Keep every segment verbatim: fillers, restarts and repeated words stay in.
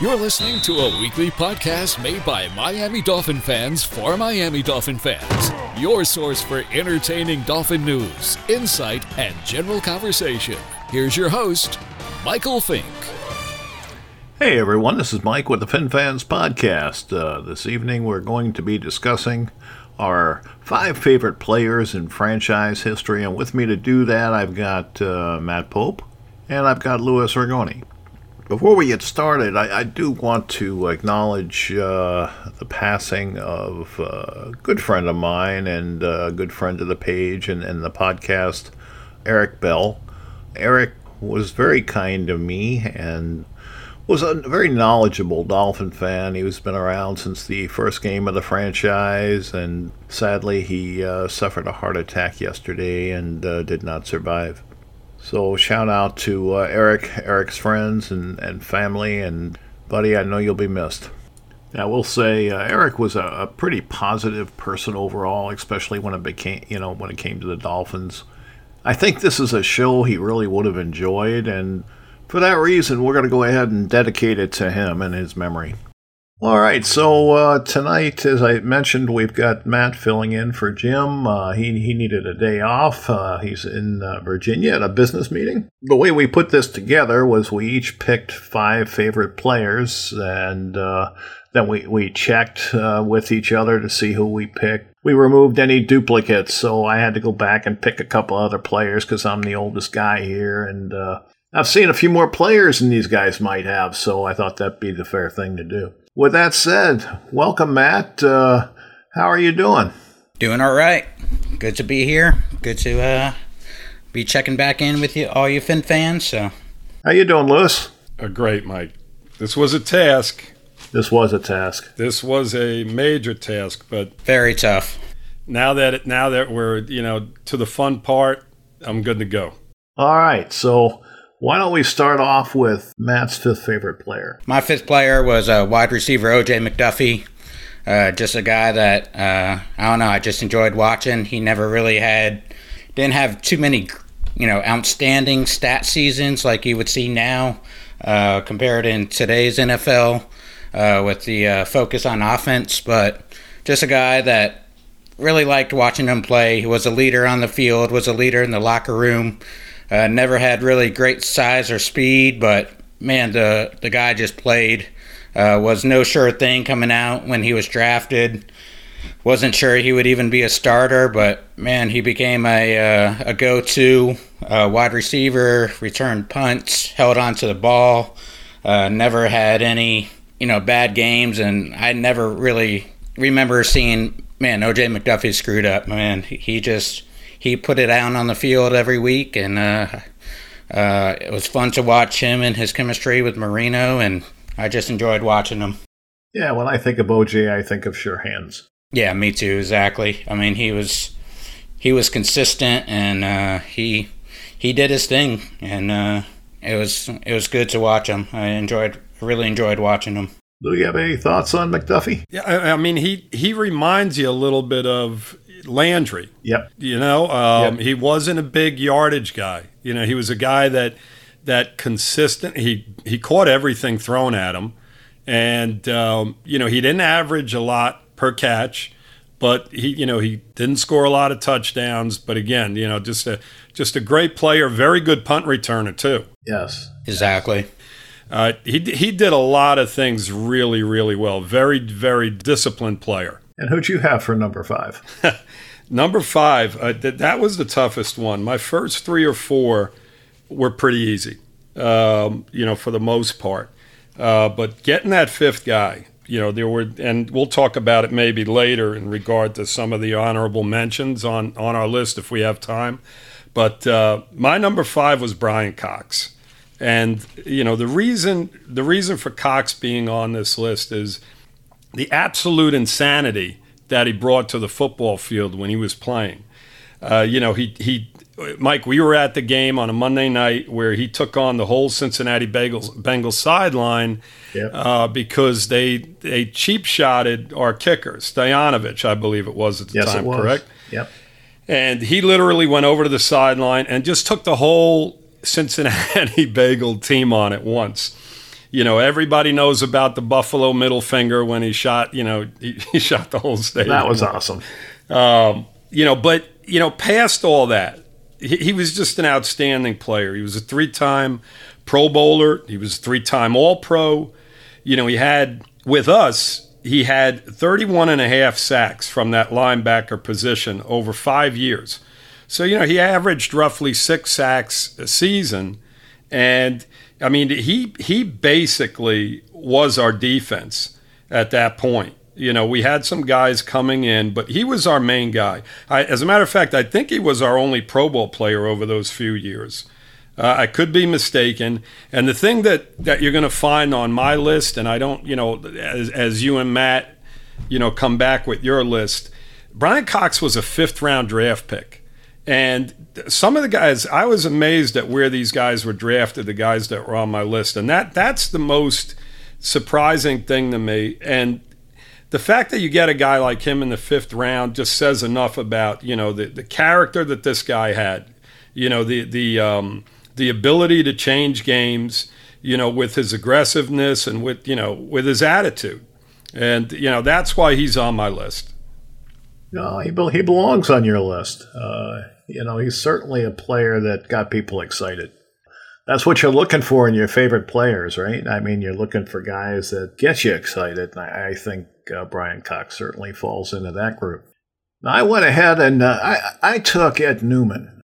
You're listening to a weekly podcast made by Miami Dolphin fans for Miami Dolphin fans. Your source for entertaining Dolphin news, insight, and general conversation. Here's your host, Michael Fink. Hey everyone, this is Mike with the Fin Fans Podcast. Uh, this evening we're going to be discussing our five favorite players in franchise history, and with me to do that I've got uh, Matt Pope and I've got Louis Argoni. Before we get started, I, I do want to acknowledge uh, the passing of a good friend of mine and a good friend of the page and, and the podcast, Eric Bell. Eric was very kind to me and was a very knowledgeable Dolphin fan. He was been around since the first game of the franchise, and sadly he uh, suffered a heart attack yesterday and uh, did not survive. So shout out to uh, Eric, Eric's friends and, and family, and buddy, I know you'll be missed. I will say uh, Eric was a, a pretty positive person overall, especially when it became, you know, when it came to the Dolphins. I think this is a show he really would have enjoyed, and for that reason, we're going to go ahead and dedicate it to him and his memory. All right, so uh, tonight, as I mentioned, we've got Matt filling in for Jim. Uh, he he needed a day off. Uh, he's in uh, Virginia at a business meeting. The way we put this together was we each picked five favorite players, and uh, then we, we checked uh, with each other to see who we picked. We removed any duplicates, so I had to go back and pick a couple other players because I'm the oldest guy here, and uh, I've seen a few more players than these guys might have, so I thought that'd be the fair thing to do. With that said, welcome, Matt. Uh, how are you doing? Doing all right. Good to be here. Good to uh, be checking back in with you, all you Fin fans. So, how you doing, Louis? Uh, great, Mike. This was a task. This was a task. This was a major task, but very tough. Now that it, now that we're you know to the fun part, I'm good to go. All right, so. Why don't we start off with Matt's fifth favorite player? My fifth player was a uh, wide receiver, O J McDuffie. Uh, just a guy that, uh, I don't know, I just enjoyed watching. He never really had, didn't have too many, you know, outstanding stat seasons like you would see now uh, compared in today's N F L uh, with the uh, focus on offense. But just a guy that really liked watching him play. He was a leader on the field, was a leader in the locker room. Uh, never had really great size or speed, but, man, the, the guy just played. Uh, was no sure thing coming out when he was drafted. Wasn't sure he would even be a starter, but, man, he became a, uh, a go-to uh, wide receiver, returned punts, held on to the ball, uh, never had any, you know, bad games, and I never really remember seeing, man, O J McDuffie screwed up. Man, he just... He put it out on the field every week, and uh, uh, it was fun to watch him and his chemistry with Marino, and I just enjoyed watching him. Yeah, when I think of O J, I think of sure hands. Yeah, me too, exactly. I mean, he was he was consistent, and uh, he he did his thing, and uh, it was it was good to watch him. I enjoyed really enjoyed watching him. Do you have any thoughts on McDuffie? Yeah, I, I mean, he he reminds you a little bit of Landry. Yep. You know, um, yep. He wasn't a big yardage guy. You know, he was a guy that that consistent. He he caught everything thrown at him, and um, you know he didn't average a lot per catch, but he you know he didn't score a lot of touchdowns. But again, you know, just a just a great player, very good punt returner too. Yes, exactly. Uh, he he did a lot of things really really well. Very very disciplined player. And who'd you have for number five? Number five, uh, th- that was the toughest one. My first three or four were pretty easy, um, you know, for the most part. Uh, but getting that fifth guy, you know, there were, and we'll talk about it maybe later in regard to some of the honorable mentions on, on our list if we have time. But uh, my number five was Brian Cox. And, you know, the reason the reason for Cox being on this list is the absolute insanity that he brought to the football field when he was playing. Uh, you know, he, he, Mike, we were at the game on a Monday night where he took on the whole Cincinnati Bengals, Bengals sideline. Yep. uh, because they they cheap-shotted our kicker, Stojanovic, I believe it was at the yes, time, it was. Correct? Yep. And he literally went over to the sideline and just took the whole Cincinnati Bengal team on at once. you know, everybody knows about the Buffalo middle finger when he shot, you know, he, he shot the whole stadium. That was awesome. Um, you know, but, you know, past all that, he, he was just an outstanding player. He was a three-time Pro Bowler. He was a three-time All-Pro. You know, he had, with us, he had thirty-one and a half sacks from that linebacker position over five years. So, you know, he averaged roughly six sacks a season. And, I mean, he he basically was our defense at that point. You know, we had some guys coming in, but he was our main guy. I, as a matter of fact, I think he was our only Pro Bowl player over those few years. Uh, I could be mistaken. And the thing that, that you're going to find on my list, and I don't, you know, as, as you and Matt, you know, come back with your list, Brian Cox was a fifth-round draft pick. And some of the guys, I was amazed at where these guys were drafted, the guys that were on my list. And that that's the most surprising thing to me. And the fact that you get a guy like him in the fifth round just says enough about, you know, the, the character that this guy had, you know, the the um, the ability to change games, you know, with his aggressiveness and with, you know, with his attitude. And, you know, that's why he's on my list. No, he be- he belongs on your list. Uh, you know, he's certainly a player that got people excited. That's what you're looking for in your favorite players, right? I mean, you're looking for guys that get you excited, and I, I think uh, Brian Cox certainly falls into that group. Now, I went ahead and uh, I, I took Ed Newman.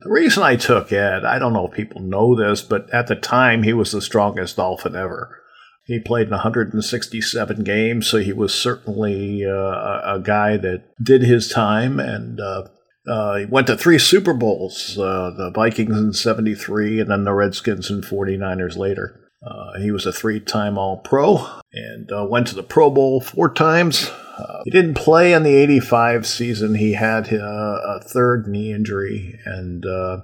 The reason I took Ed, I don't know if people know this, but at the time, he was the strongest Dolphin ever. He played in one hundred sixty-seven games, so he was certainly uh, a, a guy that did his time, and uh, Uh, he went to three Super Bowls, uh, the Vikings in seventy-three and then the Redskins and forty-niners later. Uh, he was a three-time All-Pro and uh, went to the Pro Bowl four times. Uh, he didn't play in the eighty-five season. He had uh, a third knee injury, and uh,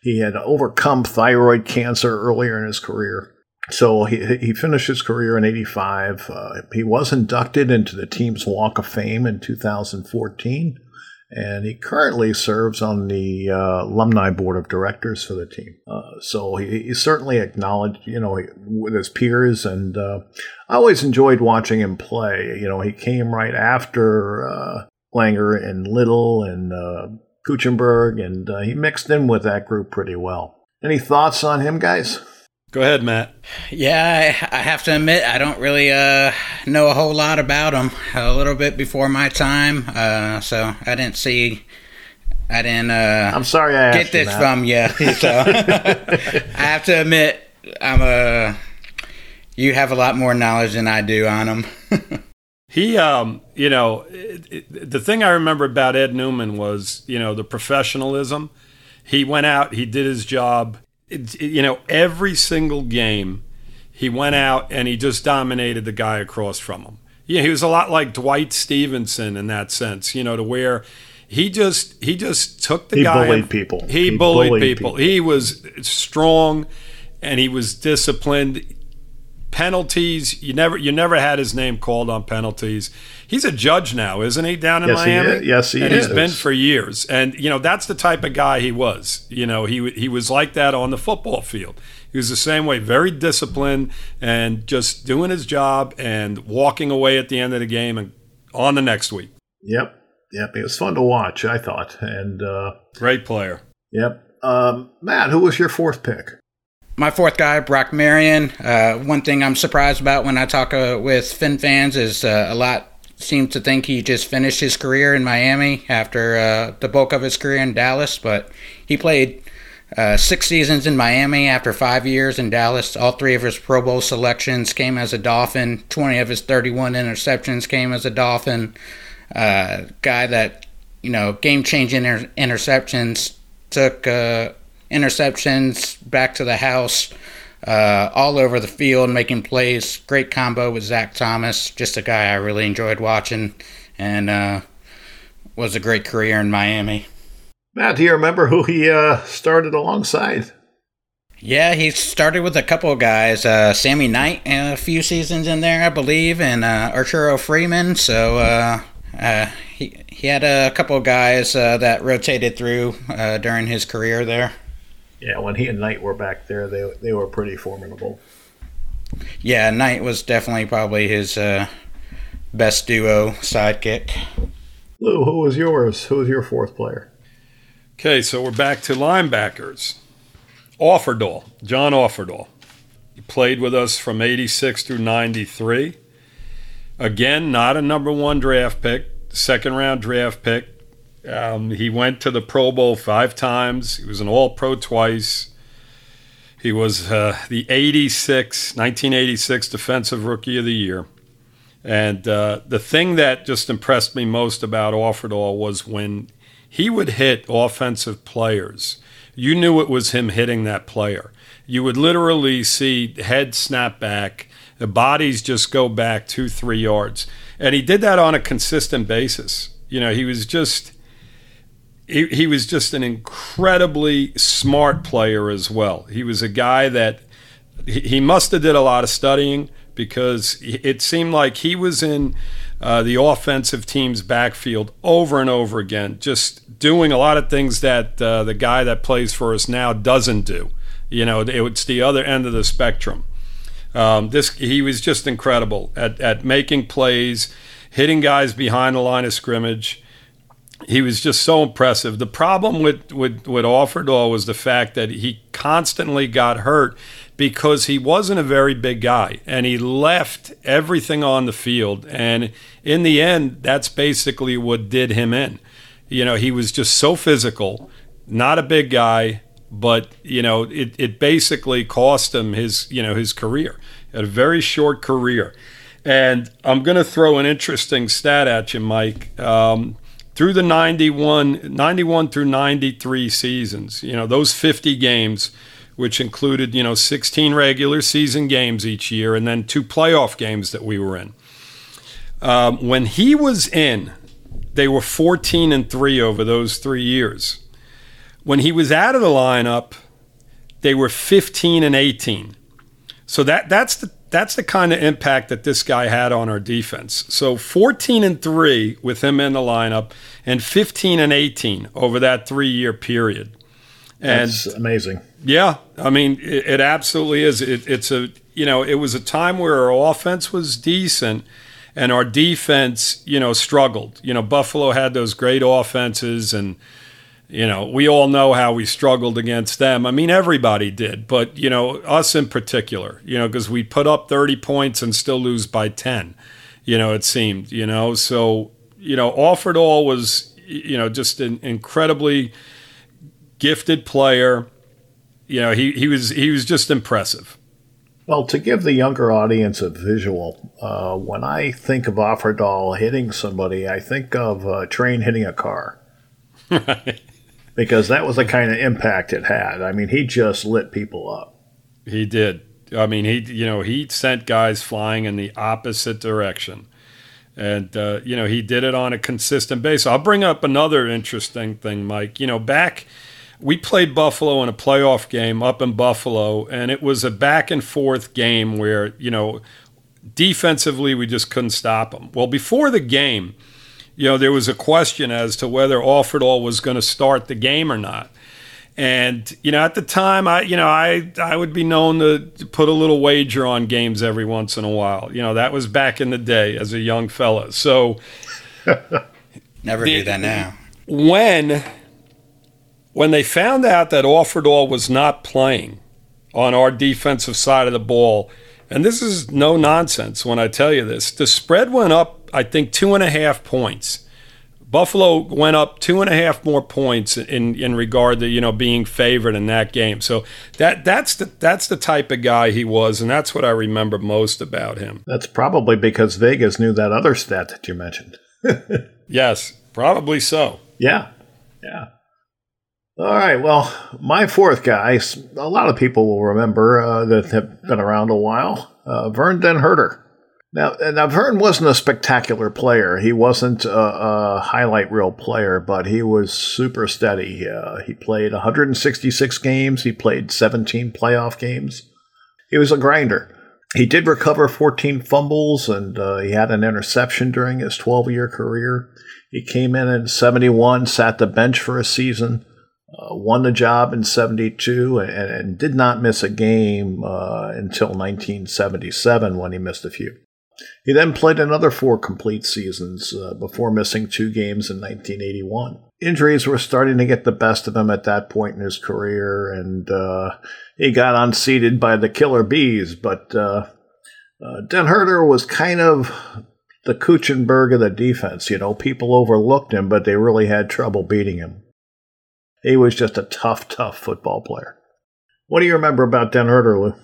he had overcome thyroid cancer earlier in his career. So he he finished his career in eighty-five. Uh, he was inducted into the team's Walk of Fame in two thousand fourteen. And he currently serves on the uh, alumni board of directors for the team. Uh, so he, he certainly acknowledged, you know, with his peers. And uh, I always enjoyed watching him play. You know, he came right after uh, Langer and Little and uh, Kuchenberg, and uh, he mixed in with that group pretty well. Any thoughts on him, guys? Go ahead, Matt. Yeah, I, I have to admit, I don't really uh, know a whole lot about him. A little bit before my time, uh, so I didn't see, I didn't uh, I'm sorry I get this from you. So I have to admit, I'm a, you have a lot more knowledge than I do on him. He, um, you know, it, it, the thing I remember about Ed Newman was, you know, the professionalism. He went out, he did his job. You know, every single game, he went out and he just dominated the guy across from him. Yeah, he was a lot like Dwight Stevenson in that sense. You know, to where he just he just took the he guy. Bullied and, people. He, he bullied, bullied people. He bullied people. He was strong, and he was disciplined. Penalties, you never you never had his name called on penalties. He's a judge now, isn't he, down in yes, Miami? He yes, he and is. And he's been for years. And, you know, that's the type of guy he was. You know, he he was like that on the football field. He was the same way, very disciplined and just doing his job and walking away at the end of the game and on the next week. Yep, yep. It was fun to watch, I thought. And uh, great player. Yep. Um, Matt, who was your fourth pick? My fourth guy, Brock Marion. Uh, one thing I'm surprised about when I talk uh, with Finn fans is uh, a lot seem to think he just finished his career in Miami after uh, the bulk of his career in Dallas, but he played uh, six seasons in Miami after five years in Dallas. All three of his Pro Bowl selections came as a Dolphin. twenty of his thirty-one interceptions came as a Dolphin. Uh, guy that, you know, game-changing inter- interceptions took... Uh, interceptions back to the house, uh, all over the field, making plays. Great combo with Zach Thomas. Just a guy I really enjoyed watching, and uh, was a great career in Miami. Matt, do you remember who he uh, started alongside? Yeah, he started with a couple of guys. Uh, Sammy Knight, a few seasons in there, I believe, and uh, Arturo Freeman. So uh, uh, he he had a couple of guys uh, that rotated through uh, during his career there. Yeah, when he and Knight were back there, they they were pretty formidable. Yeah, Knight was definitely probably his uh, best duo sidekick. Lou, who was yours? Who was your fourth player? Okay, so we're back to linebackers. Offerdahl, John Offerdahl. He played with us from eighty-six through ninety-three. Again, not a number one draft pick, second round draft pick. Um, he went to the Pro Bowl five times. He was an All-Pro twice. He was uh, the eighty-six, nineteen eighty-six Defensive Rookie of the Year. And uh, the thing that just impressed me most about Offerdahl was when he would hit offensive players, you knew it was him hitting that player. You would literally see head snap back, the bodies just go back two, three yards. And he did that on a consistent basis. You know, he was just he, he was just an incredibly smart player as well. He was a guy that he, he must have did a lot of studying, because it seemed like he was in uh, the offensive team's backfield over and over again, just doing a lot of things that uh, the guy that plays for us now doesn't do. You know, it's the other end of the spectrum. Um, this he was just incredible at, at making plays, hitting guys behind the line of scrimmage. He was just so impressive. The problem with, with, with Offerdahl was the fact that he constantly got hurt because he wasn't a very big guy, and he left everything on the field. And in the end, that's basically what did him in. You know, he was just so physical, not a big guy, but, you know, it, it basically cost him his, you know, his career. He had a very short career. And I'm going to throw an interesting stat at you, Mike. Um, through the ninety-one, ninety-one through ninety-three seasons, you know, those fifty games, which included, you know, sixteen regular season games each year and then two playoff games that we were in. Um, when he was in, they were fourteen and three over those three years. When he was out of the lineup, they were fifteen and eighteen. So that that's the That's the kind of impact that this guy had on our defense. So fourteen and three with him in the lineup, and fifteen and eighteen over that three-year period. And that's amazing. Yeah, I mean, it, it absolutely is. It, it's a you know, it was a time where our offense was decent, and our defense, you know, struggled. You know, Buffalo had those great offenses, and you know, we all know how we struggled against them. I mean, everybody did, but, you know, us in particular, you know, because we put up thirty points and still lose by ten, you know, it seemed, you know. So, you know, Offerdahl was, you know, just an incredibly gifted player. You know, he, he was he was just impressive. Well, to give the younger audience a visual, uh, when I think of Offerdahl hitting somebody, I think of a train hitting a car. Right. Because that was the kind of impact it had. I mean, he just lit people up. He did. I mean, he you know he sent guys flying in the opposite direction, and uh, you know he did it on a consistent basis. I'll bring up another interesting thing, Mike. You know, back we played Buffalo in a playoff game up in Buffalo, and it was a back and forth game where you know defensively we just couldn't stop them. Well, before the game, you know, there was a question as to whether Offerdahl was going to start the game or not. And, you know, at the time, I, you know, I, I would be known to put a little wager on games every once in a while. You know, that was back in the day as a young fella. So never the, do that now. When, when they found out that Offerdahl was not playing on our defensive side of the ball, and this is no nonsense when I tell you this, the spread went up, I think, two and a half points. Buffalo went up two and a half more points in, in regard to, you know, being favored in that game. So that that's the that's the type of guy he was, and that's what I remember most about him. That's probably because Vegas knew that other stat that you mentioned. Yes, probably so. Yeah, yeah. All right, well, my fourth guy, a lot of people will remember uh, that have been around a while, uh, Vern Den Herder. Now, now, Vern wasn't a spectacular player. He wasn't a, a highlight reel player, but he was super steady. Uh, he played one hundred sixty-six games. He played seventeen playoff games. He was a grinder. He did recover fourteen fumbles, and uh, he had an interception during his twelve-year career. He came in in seventy-one, sat the bench for a season. uh, won the job in seventy-two and, and did not miss a game uh, until nineteen seventy-seven when he missed a few. He then played another four complete seasons uh, before missing two games in nineteen eighty-one. Injuries were starting to get the best of him at that point in his career, and uh, he got unseated by the Killer Bees. But uh, uh, Den Herder was kind of the Kuchenberg of the defense. You know, people overlooked him, but they really had trouble beating him. He was just a tough, tough football player. What do you remember about Den Herder, Lou?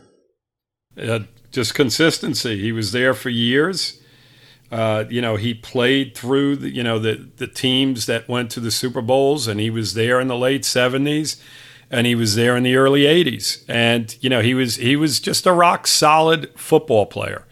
Yeah. Just consistency. He was there for years. Uh, you know, he played through, the, you know, the, the teams that went to the Super Bowls, and he was there in the late seventies, and he was there in the early eighties. And, you know, he was he was just a rock-solid football player.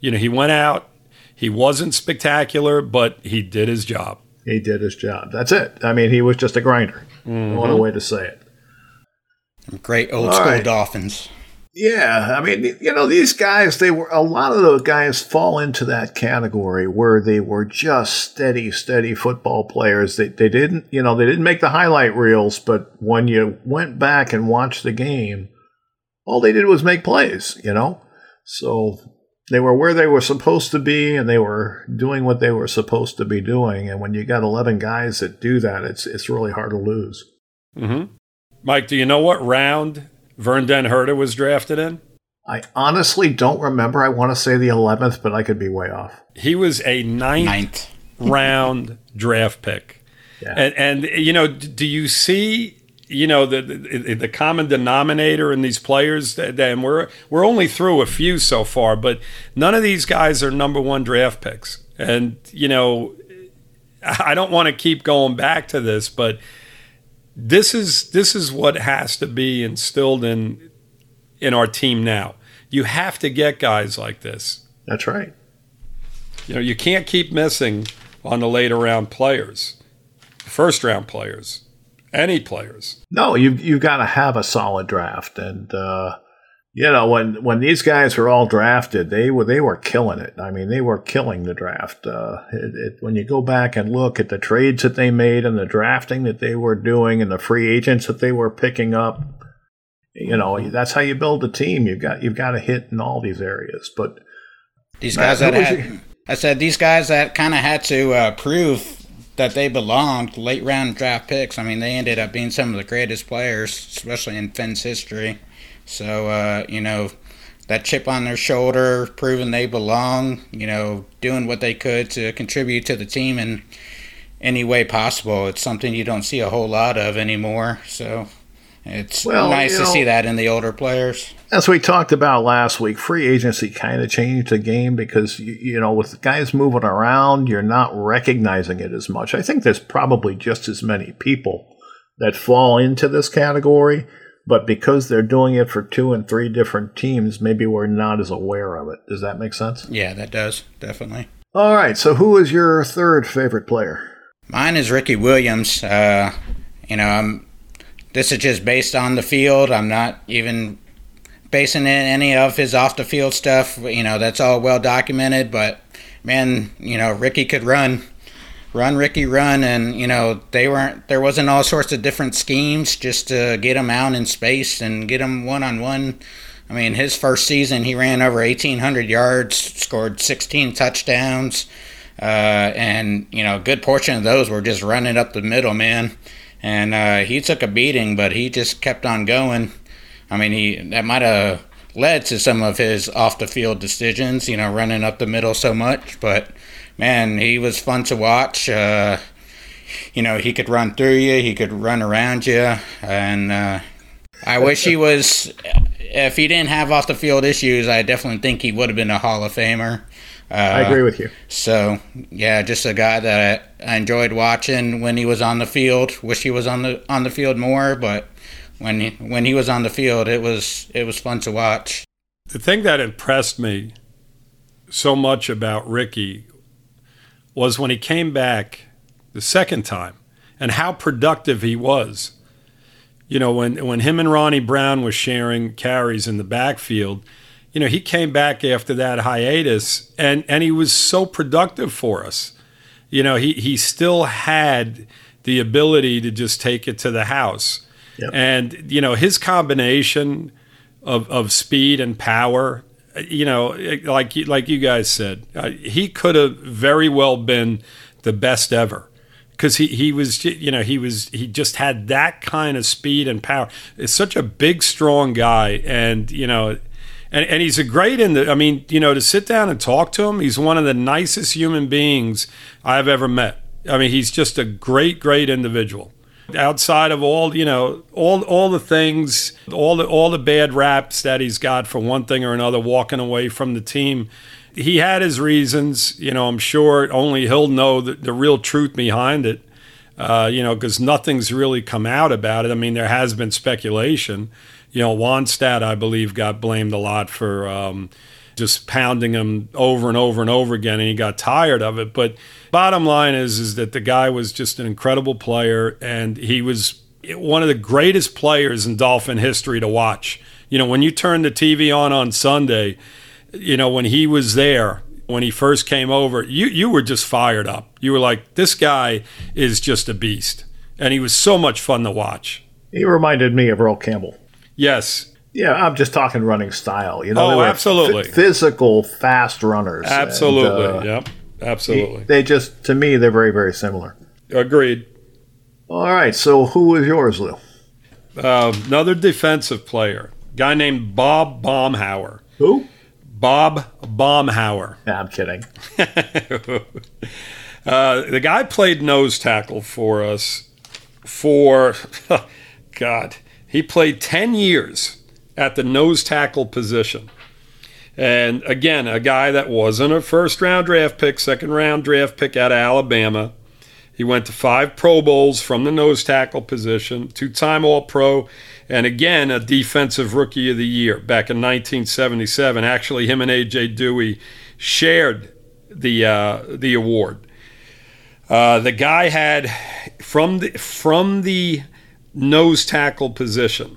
You know, he went out. He wasn't spectacular, but he did his job. He did his job. That's it. I mean, he was just a grinder. Mm-hmm. What a way to say it. Great old school Dolphins. Yeah, I mean, you know, these guys, they were, a lot of those guys fall into that category where they were just steady, steady football players. They they didn't, you know, they didn't make the highlight reels, but when you went back and watched the game, all they did was make plays, you know? So they were where they were supposed to be, and they were doing what they were supposed to be doing. And when you got eleven guys that do that, it's it's really hard to lose. Mm-hmm. Mike, do you know what round Vern Den Herder was drafted in? I honestly don't remember. I want to say the eleventh, but I could be way off. He was a ninth, ninth. round draft pick. Yeah. And, and, you know, do you see, you know, the the, the common denominator in these players? That, and we're, we're only through a few so far, but none of these guys are number one draft picks. And, you know, I don't want to keep going back to this, but This is this is what has to be instilled in in our team now. You have to get guys like this. That's right. You know, you can't keep missing on the later round players, first round players, any players. No, you've you've got to have a solid draft. And uh, you know, when when these guys were all drafted, they were they were killing it. I mean, they were killing the draft. Uh, it, it, when you go back and look at the trades that they made and the drafting that they were doing and the free agents that they were picking up, you know, that's how you build a team. You've got you've got to hit in all these areas. But these guys Matt, that had, I said these guys that kind of had to uh, prove that they belonged, late round draft picks. I mean, they ended up being some of the greatest players, especially in Finn's history. So, uh, you know, that chip on their shoulder, proving they belong, you know, doing what they could to contribute to the team in any way possible. It's something you don't see a whole lot of anymore. So it's well, nice to know, see that in the older players. As we talked about last week, free agency kind of changed the game because, you, you know, with guys moving around, you're not recognizing it as much. I think there's probably just as many people that fall into this category. But because they're doing it for two and three different teams, maybe we're not as aware of it. Does that make sense? Yeah, that does, definitely. All right, so who is your third favorite player? Mine is Ricky Williams. Uh, you know, I'm, this is just based on the field. I'm not even basing in any of his off-the-field stuff. You know, that's all well-documented. But, man, you know, Ricky could run. Run, Ricky, run, and you know they weren't. There wasn't all sorts of different schemes just to get him out in space and get him one on one. I mean, his first season, he ran over eighteen hundred yards, scored sixteen touchdowns, uh, and you know, a good portion of those were just running up the middle, man. And uh, he took a beating, but he just kept on going. I mean, he that might have led to some of his off the field decisions, you know, running up the middle so much, but. Man, he was fun to watch. Uh, you know, he could run through you. He could run around you. And uh, I wish he was – if he didn't have off-the-field issues, I definitely think he would have been a Hall of Famer. Uh, I agree with you. So, yeah, just a guy that I enjoyed watching when he was on the field. Wish he was on the on the field more, but when he, when he was on the field, it was it was fun to watch. The thing that impressed me so much about Ricky – was when he came back the second time and how productive he was. You know, when, when him and Ronnie Brown were sharing carries in the backfield, you know, he came back after that hiatus and, and he was so productive for us. You know, he, he still had the ability to just take it to the house. Yep. And, you know, his combination of, of speed and power, you know, like, like you guys said, uh, he could have very well been the best ever. Because he, he was, you know, he was, he just had that kind of speed and power. It's such a big, strong guy. And, you know, and, and he's a great in the, I mean, you know, to sit down and talk to him, he's one of the nicest human beings I've ever met. I mean, he's just a great, great individual. Outside of all, you know, all all the things, all the, all the bad raps that he's got for one thing or another, walking away from the team, he had his reasons, you know, I'm sure only he'll know the, the real truth behind it, uh, you know, because nothing's really come out about it. I mean, there has been speculation. You know, Wannstedt, I believe, got blamed a lot for um, just pounding him over and over and over again, and he got tired of it. But bottom line is, is that the guy was just an incredible player, and he was one of the greatest players in Dolphin history to watch. You know, when you turn the T V on on Sunday, you know, when he was there, when he first came over, you you were just fired up. You were like, this guy is just a beast. And he was so much fun to watch. He reminded me of Earl Campbell. Yes. Yeah, I'm just talking running style. You know, oh, absolutely. F- physical, fast runners. Absolutely. And, uh, yep. Absolutely. He, they just, to me, they're very, very similar. Agreed. All right. So who was yours, Lou? Uh, another defensive player, guy named Bob Baumhower. Who? Bob Baumhower. Nah, I'm kidding. uh, the guy played nose tackle for us for, God, he played ten years at the nose tackle position. And again, a guy that wasn't a first-round draft pick, second-round draft pick out of Alabama. He went to five Pro Bowls from the nose tackle position, two-time All-Pro, and again, a Defensive Rookie of the Year back in nineteen seventy-seven. Actually, him and A J. Dewey shared the uh, the award. Uh, the guy had, from the, from the nose tackle position,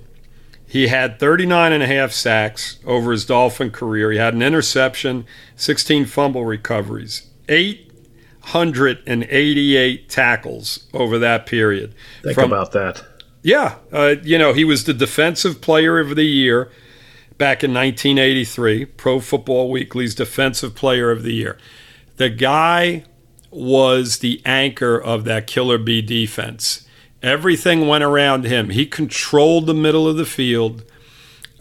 he had thirty-nine and a half sacks over his Dolphin career. He had an interception, sixteen fumble recoveries, eight hundred eighty-eight tackles over that period. Think From, about that. Yeah. Uh, you know, he was the Defensive Player of the Year back in nineteen eighty-three, Pro Football Weekly's Defensive Player of the Year. The guy was the anchor of that Killer B defense. Everything went around him. He controlled the middle of the field.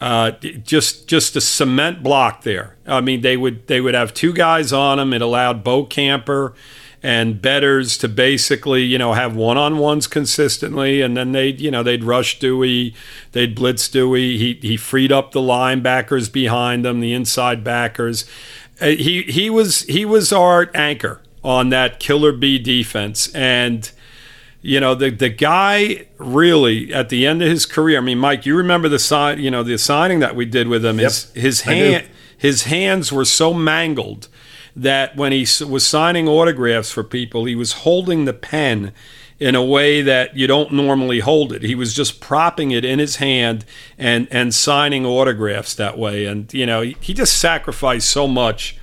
Uh, just just a cement block there. I mean, they would they would have two guys on him. It allowed Bo Camper and Betters to basically, you know, have one-on-ones consistently, and then they'd, you know, they'd rush Dewey, they'd blitz Dewey. He he freed up the linebackers behind them, the inside backers. Uh, he he was he was our anchor on that Killer B defense. And you know, the the guy really, at the end of his career, I mean, Mike, you remember the sign, you know, the signing that we did with him. Yep, his his hand his hands were so mangled that when he was signing autographs for people, he was holding the pen in a way that you don't normally hold it. He was just propping it in his hand and and signing autographs that way. And you know, he, he just sacrificed so much,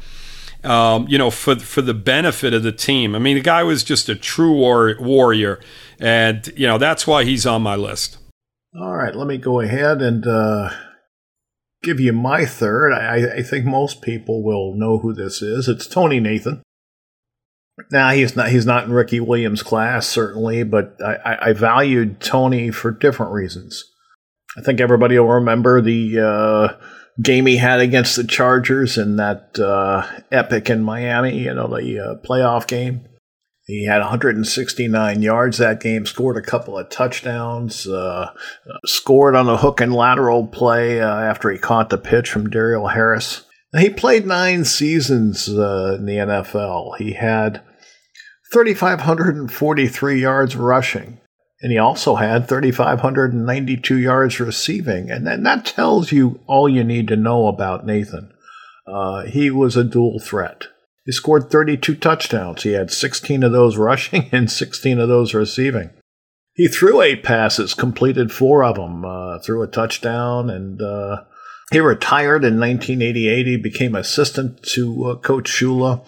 Um, you know, for for the benefit of the team. I mean, the guy was just a true war- warrior, and you know that's why he's on my list. All right, let me go ahead and uh, give you my third. I, I think most people will know who this is. It's Tony Nathan. Now he's not he's not in Ricky Williams' class, certainly, but I, I valued Tony for different reasons. I think everybody will remember the Uh, game he had against the Chargers in that uh, epic in Miami, you know, the uh, playoff game. He had one hundred sixty-nine yards that game, scored a couple of touchdowns, uh, scored on a hook and lateral play uh, after he caught the pitch from Daryl Harris. And he played nine seasons uh, in the N F L. He had three thousand five hundred forty-three yards rushing. And he also had three thousand five hundred ninety-two yards receiving. And then that tells you all you need to know about Nathan. Uh, he was a dual threat. He scored thirty-two touchdowns. He had sixteen of those rushing and sixteen of those receiving. He threw eight passes, completed four of them, uh, threw a touchdown. And uh, he retired in nineteen eighty-eight. He became assistant to uh, Coach Shula.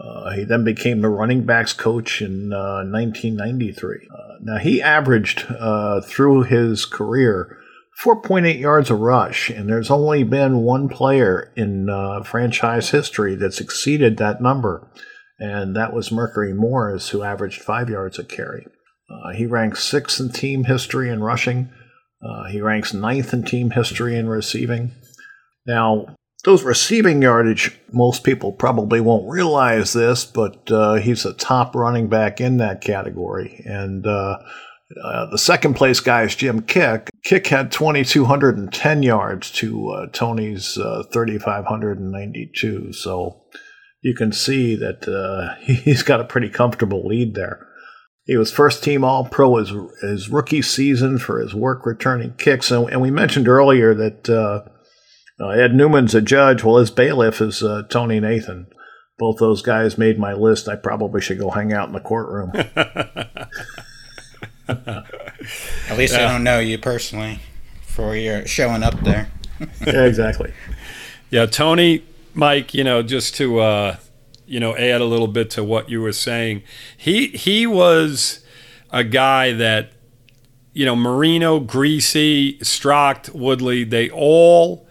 Uh, he then became the running backs coach in uh, nineteen ninety-three. Uh, now, he averaged uh, through his career four point eight yards a rush, and there's only been one player in uh, franchise history that's exceeded that number, and that was Mercury Morris, who averaged five yards a carry. Uh, he ranks sixth in team history in rushing. Uh, he ranks ninth in team history in receiving. Now, those receiving yardage, most people probably won't realize this, but uh, he's a top running back in that category. And uh, uh, the second place guy is Jim Kick. Kick had two thousand two hundred ten yards to uh, Tony's uh, three thousand five hundred ninety-two. So you can see that uh, he's got a pretty comfortable lead there. He was first-team All-Pro his, his rookie season for his work returning kicks. And, and we mentioned earlier that uh, uh, Ed Newman's a judge. Well, his bailiff is uh, Tony Nathan. Both those guys made my list. I probably should go hang out in the courtroom. At least yeah. I don't know you personally for your showing up there. Yeah, exactly. Yeah, Tony, Mike, you know, just to uh, – you know, add a little bit to what you were saying. He he was a guy that, you know, Marino, Greasy, Strock, Woodley, they all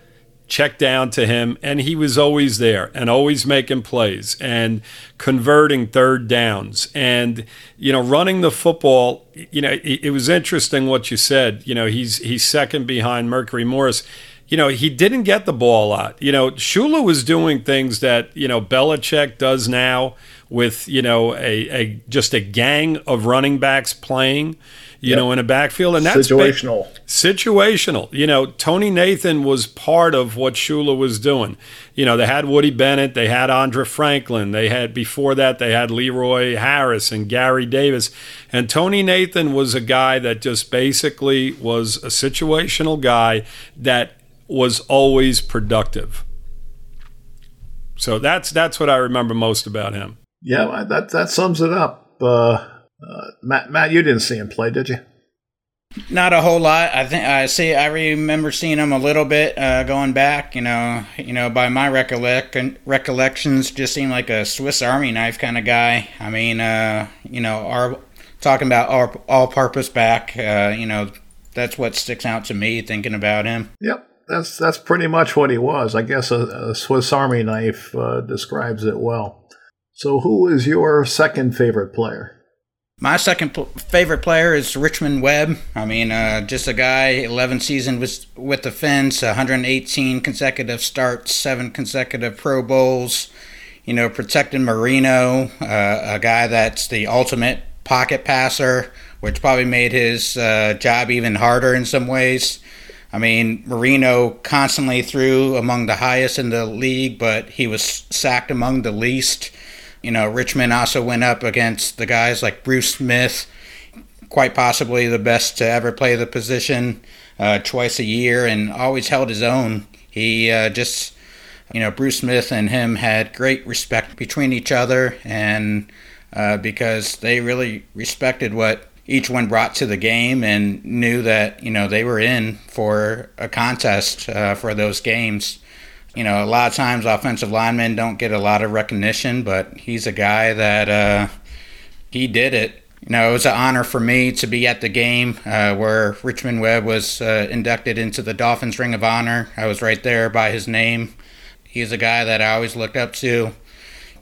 checked down to him, and he was always there and always making plays and converting third downs and, you know, running the football. You know, it, it was interesting what you said. You know, he's he's second behind Mercury Morris. You know, he didn't get the ball a lot. You know, Shula was doing things that, you know, Belichick does now with, you know, a, a just a gang of running backs playing, you yep. know, in a backfield. And that's situational. Big, situational. You know, Tony Nathan was part of what Shula was doing. You know, they had Woody Bennett. They had Andre Franklin. They had, before that, they had Leroy Harris and Gary Davis. And Tony Nathan was a guy that just basically was a situational guy that was always productive. So that's that's what I remember most about him. Yeah, that that sums it up. Uh, uh, Matt, Matt, you didn't see him play, did you? Not a whole lot. I think I see. I remember seeing him a little bit uh, going back. You know, you know, by my recollect recollections, just seemed like a Swiss Army knife kind of guy. I mean, uh, you know, our talking about our all-purpose back. Uh, you know, that's what sticks out to me thinking about him. Yep. That's that's pretty much what he was. I guess a, a Swiss Army knife uh, describes it well. So who is your second favorite player? My second pl- favorite player is Richmond Webb. I mean, uh, just a guy, eleven seasons with, with the Fins, one hundred eighteen consecutive starts, seven consecutive Pro Bowls, you know, protecting Marino, uh, a guy that's the ultimate pocket passer, which probably made his uh, job even harder in some ways. I mean, Marino constantly threw among the highest in the league, but he was sacked among the least. You know, Richmond also went up against the guys like Bruce Smith, quite possibly the best to ever play the position, uh, twice a year, and always held his own. He uh, just, you know, Bruce Smith and him had great respect between each other, and uh, because they really respected what each one brought to the game and knew that, you know, they were in for a contest uh, for those games. You know, a lot of times offensive linemen don't get a lot of recognition, but he's a guy that uh, he did it. You know, it was an honor for me to be at the game uh, where Richmond Webb was uh, inducted into the Dolphins Ring of Honor. I was right there by his name. He's a guy that I always looked up to.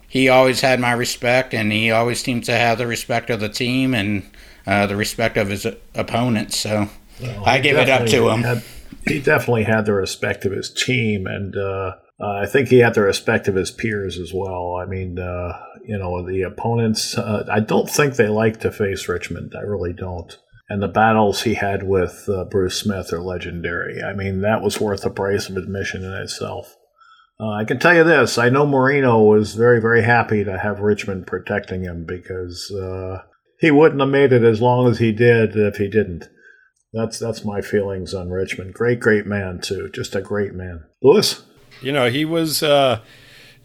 He always had my respect, and he always seemed to have the respect of the team and Uh, the respect of his opponents, so well, I give it up to him. Had, he definitely had the respect of his team, and uh, uh, I think he had the respect of his peers as well. I mean, uh, you know, the opponents, uh, I don't think they like to face Richmond. I really don't. And the battles he had with uh, Bruce Smith are legendary. I mean, that was worth the price of admission in itself. Uh, I can tell you this. I know Marino was very, very happy to have Richmond protecting him because uh, – he wouldn't have made it as long as he did if he didn't. That's that's my feelings on Richmond. Great, great man, too. Just a great man. Louis? You know, he was, uh,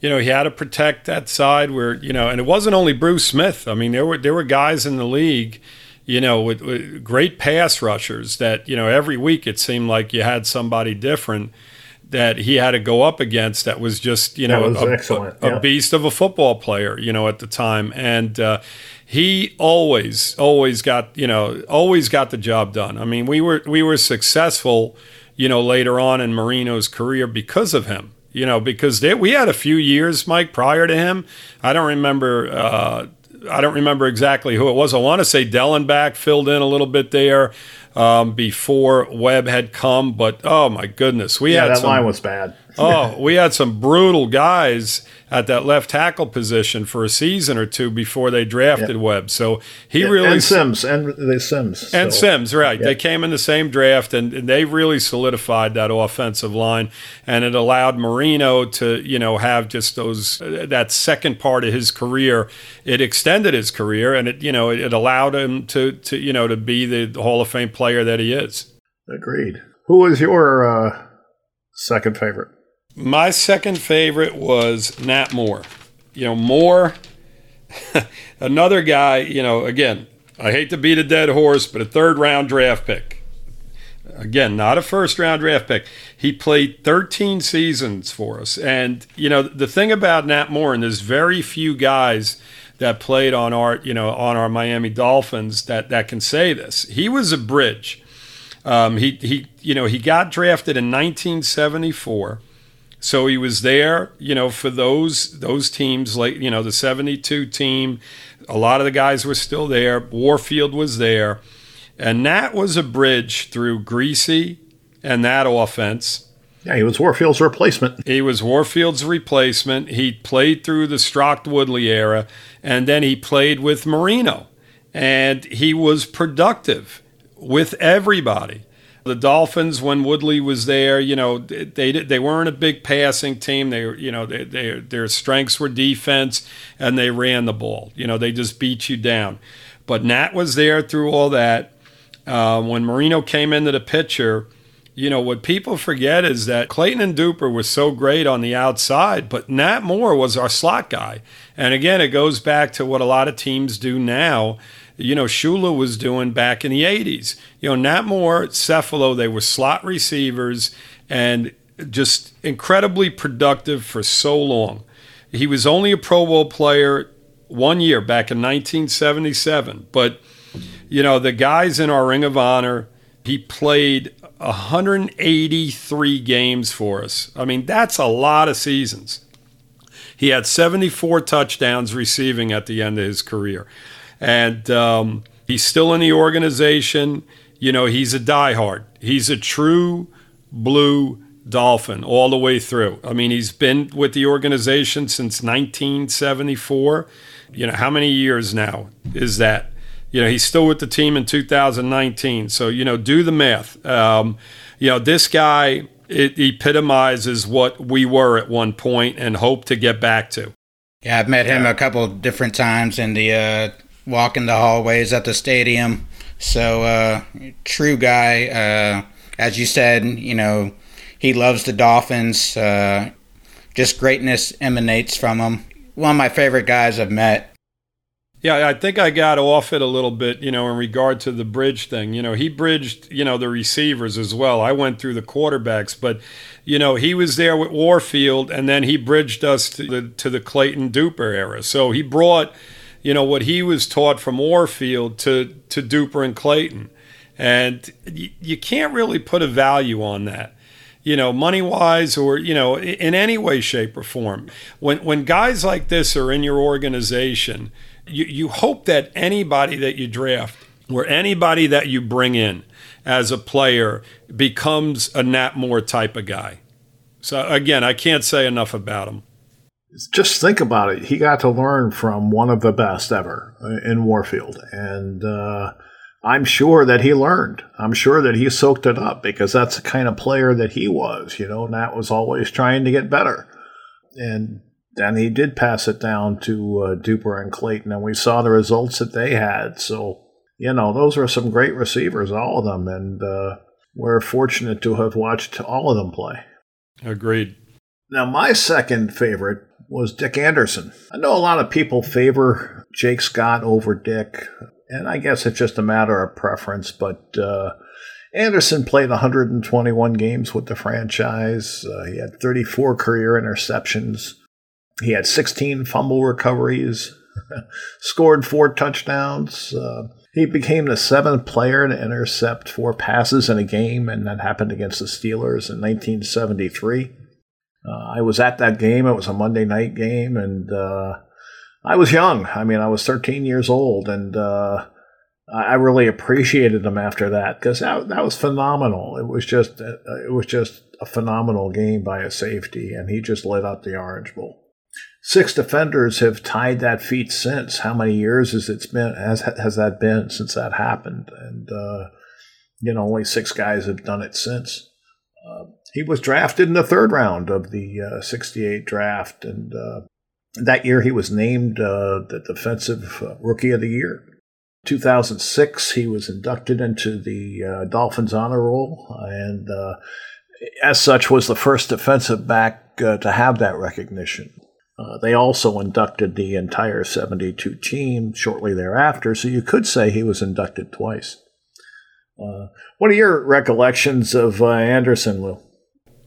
you know, he had to protect that side where, you know, and it wasn't only Bruce Smith. I mean, there were there were guys in the league, you know, with, with great pass rushers that, you know, every week it seemed like you had somebody different that he had to go up against that was just, you know, a, excellent. a, a yeah. beast of a football player, you know, at the time. And uh, he always, always got, you know, always got the job done. I mean, we were we were successful, you know, later on in Marino's career because of him. You know, because they, we had a few years, Mike, prior to him. I don't remember. Uh, I don't remember exactly who it was. I want to say Dellenbach filled in a little bit there um, before Webb had come. But oh my goodness, we yeah, had that some, line was bad. oh, we had some brutal guys at that left tackle position for a season or two before they drafted yeah. Webb. So he yeah, really and Sims and the Sims and so. Sims, right? Yeah. They came in the same draft, and, and they really solidified that offensive line, and it allowed Marino to, you know, have just those uh, that second part of his career. It extended his career, and it, you know, it, it allowed him to, to, you know, to be the Hall of Fame player that he is. Agreed. Who was your uh, second favorite? My second favorite was Nat Moore. You know, Moore, another guy, you know, again, I hate to beat a dead horse, but a third-round draft pick. Again, not a first-round draft pick. He played thirteen seasons for us. And, you know, the thing about Nat Moore, and there's very few guys that played on our, you know, on our Miami Dolphins that, that can say this. He was a bridge. Um, he, he, you know, he got drafted in nineteen seventy-four. So he was there, you know, for those those teams, like, you know, the seventy-two team. A lot of the guys were still there. Warfield was there. And Nat was a bridge through Greasy and that offense. Yeah, he was Warfield's replacement. He was Warfield's replacement. He played through the Strock-Woodley era, and then he played with Marino. And he was productive with everybody. The Dolphins, when Woodley was there, you know, they they weren't a big passing team. They, you know, they, they, their strengths were defense, and they ran the ball. You know, they just beat you down. But Nat was there through all that. Uh, when Marino came into the picture, you know, what people forget is that Clayton and Duper were so great on the outside, but Nat Moore was our slot guy. And again, it goes back to what a lot of teams do now. You know, Shula was doing back in the eighties. You know, Nat Moore, Cefalo, they were slot receivers and just incredibly productive for so long. He was only a Pro Bowl player one year back in nineteen seventy-seven. But, you know, the guys in our Ring of Honor, he played one hundred eighty-three games for us. I mean, that's a lot of seasons. He had seventy-four touchdowns receiving at the end of his career. And um, he's still in the organization. You know, he's a diehard. He's a true blue Dolphin all the way through. I mean, he's been with the organization since nineteen seventy-four. You know, how many years now is that? You know, he's still with the team in two thousand nineteen. So, you know, do the math. Um, you know, this guy, it epitomizes what we were at one point and hope to get back to. Yeah, I've met him a couple of different times in the uh walking the hallways at the stadium. So, uh, true guy. Uh, as you said, you know, he loves the Dolphins. Uh, just greatness emanates from him. One of my favorite guys I've met. Yeah, I think I got off it a little bit, you know, in regard to the bridge thing. You know, he bridged, you know, the receivers as well. I went through the quarterbacks, but, you know, he was there with Warfield, and then he bridged us to the, to the Clayton Duper era. So he brought, you know, what he was taught from Warfield to, to Duper and Clayton. And you, you can't really put a value on that, you know, money-wise or, you know, in any way, shape, or form. When when guys like this are in your organization, you, you hope that anybody that you draft or anybody that you bring in as a player becomes a Nat Moore type of guy. So, again, I can't say enough about him. Just think about it. He got to learn from one of the best ever in Warfield. And uh, I'm sure that he learned. I'm sure that he soaked it up because that's the kind of player that he was, you know, Nat was always trying to get better. And then he did pass it down to uh, Duper and Clayton, and we saw the results that they had. So, you know, those were some great receivers, all of them. And uh, we're fortunate to have watched all of them play. Agreed. Now, my second favorite was Dick Anderson. I know a lot of people favor Jake Scott over Dick, and I guess it's just a matter of preference, but uh, Anderson played one hundred twenty-one games with the franchise. Uh, he had thirty-four career interceptions. He had sixteen fumble recoveries, scored four touchdowns. Uh, he became the seventh player to intercept four passes in a game, and that happened against the Steelers in nineteen seventy-three. Uh, I was at that game. It was a Monday night game, and uh, I was young. I mean, I was thirteen years old, and uh, I really appreciated him after that because that, that was phenomenal. It was just it was just a phenomenal game by a safety, and he just lit up the Orange Bowl. Six defenders have tied that feat since. How many years has it's been? Has has that been since that happened? And uh, you know, only six guys have done it since. Uh, he was drafted in the third round of the uh, sixty-eight draft, and uh, that year he was named uh, the Defensive Rookie of the Year. two thousand six, he was inducted into the uh, Dolphins Honor Roll, and uh, as such was the first defensive back uh, to have that recognition. Uh, they also inducted the entire seventy-two team shortly thereafter, so you could say he was inducted twice. Uh, what are your recollections of uh, Anderson, Lou?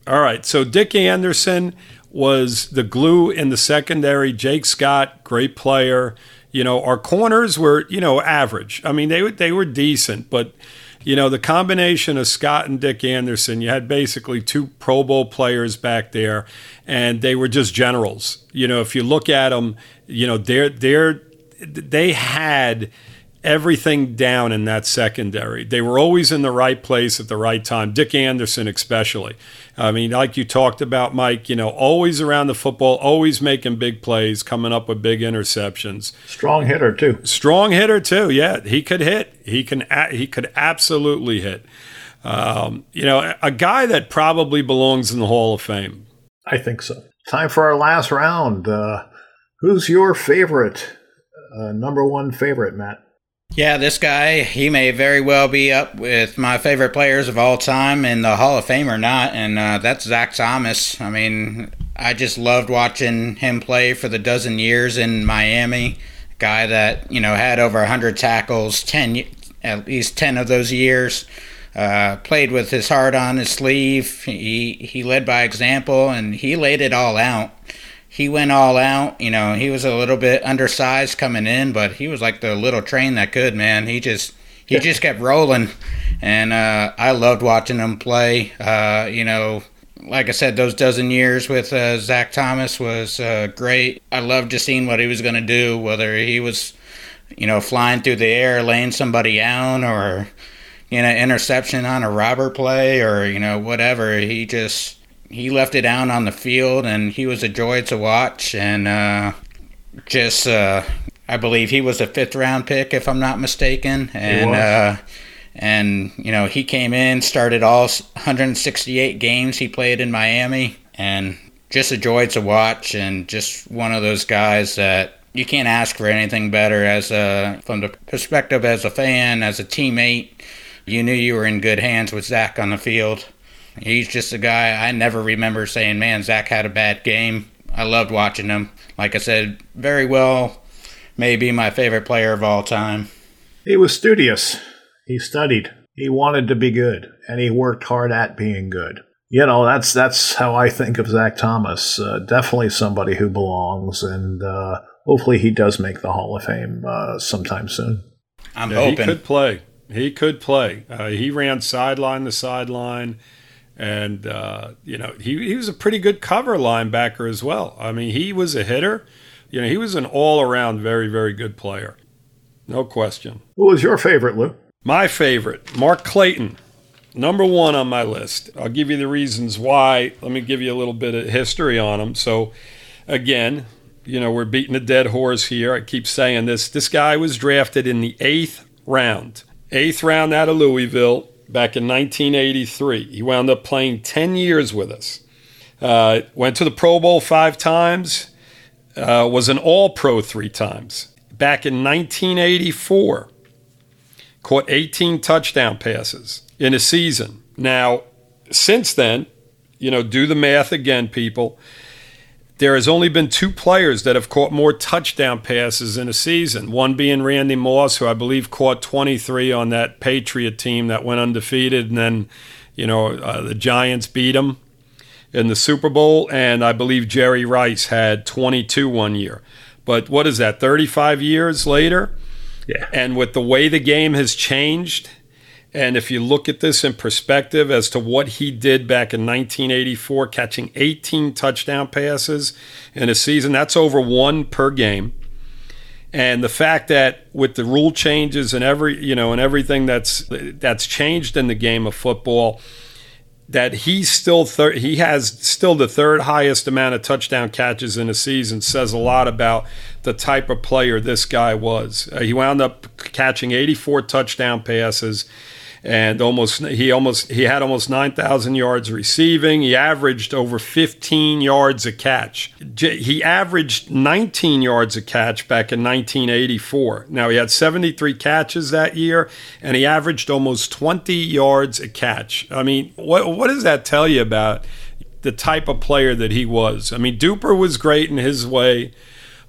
All right, so Dick Anderson was the glue in the secondary. Jake Scott, great player. You know, our corners were, you know, average. I mean, they were, they were decent, but, you know, the combination of Scott and Dick Anderson, you had basically two Pro Bowl players back there, and they were just generals. You know, if you look at them, you know, they're, they're, they had everything down in that secondary. They were always in the right place at the right time, Dick Anderson especially. I mean, like you talked about, Mike, you know, always around the football, always making big plays, coming up with big interceptions. Strong hitter, too. Strong hitter, too, yeah. He could hit. He can. He could absolutely hit. Um, you know, a guy that probably belongs in the Hall of Fame. I think so. Time for our last round. Uh, who's your favorite, uh, number one favorite, Matt? Yeah, this guy, he may very well be up with my favorite players of all time in the Hall of Fame or not, and uh, that's Zach Thomas. I mean, I just loved watching him play for the dozen years in Miami. Guy that, you know, had over one hundred tackles, ten at least ten of those years. Uh, played with his heart on his sleeve. He, he led by example, and he laid it all out. He went all out. You know, he was a little bit undersized coming in, but he was like the little train that could, man. He just he just kept rolling, and uh, I loved watching him play. Uh, you know, like I said, those dozen years with uh, Zach Thomas was uh, great. I loved just seeing what he was going to do, whether he was, you know, flying through the air, laying somebody down, or, you know, interception on a robber play, or, you know, whatever. He just... He left it out on the field, and he was a joy to watch. And uh, just, uh, I believe he was a fifth-round pick, if I'm not mistaken. And uh, and you know, he came in, started all one hundred sixty-eight games he played in Miami, and just a joy to watch. And just one of those guys that you can't ask for anything better as a from the perspective as a fan, as a teammate. You knew you were in good hands with Zach on the field. He's just a guy I never remember saying, man, Zach had a bad game. I loved watching him. Like I said, very well, maybe my favorite player of all time. He was studious. He studied. He wanted to be good, and he worked hard at being good. You know, that's that's how I think of Zach Thomas. Uh, definitely somebody who belongs, and uh, hopefully he does make the Hall of Fame uh, sometime soon. I'm yeah, hoping. He could play. He could play. Uh, he ran sideline to sideline. And, uh, you know, he, he was a pretty good cover linebacker as well. I mean, he was a hitter. You know, he was an all-around very, very good player. No question. Who was your favorite, Lou? My favorite, Mark Clayton. Number one on my list. I'll give you the reasons why. Let me give you a little bit of history on him. So, again, you know, we're beating a dead horse here. I keep saying this. This guy was drafted in the eighth round. Eighth round out of Louisville. Back in nineteen eighty-three, he wound up playing ten years with us. Uh, went to the Pro Bowl five times, uh, was an All-Pro three times. Back in nineteen eighty-four, caught eighteen touchdown passes in a season. Now, since then, you know, do the math again, people. there has only been two players that have caught more touchdown passes in a season, one being Randy Moss, who I believe caught twenty-three on that Patriot team that went undefeated, and then, you know, uh, the Giants beat him in the Super Bowl, and I believe Jerry Rice had twenty-two one year. But what is that, thirty-five years later? Yeah. And with the way the game has changed, and if you look at this in perspective as to what he did back in nineteen eighty-four, catching eighteen touchdown passes in a season, that's over one per game. And the fact that with the rule changes and every, you know, and everything that's that's changed in the game of football, that he's still thir- he has still the third highest amount of touchdown catches in a season says a lot about the type of player this guy was. Uh, he wound up catching eighty-four touchdown passes, and almost he almost he had almost nine thousand yards receiving. He averaged over fifteen yards a catch. J- he averaged nineteen yards a catch back in nineteen eighty-four. Now, he had seventy-three catches that year, and he averaged almost twenty yards a catch. I mean, what what does that tell you about the type of player that he was? I mean, Duper was great in his way,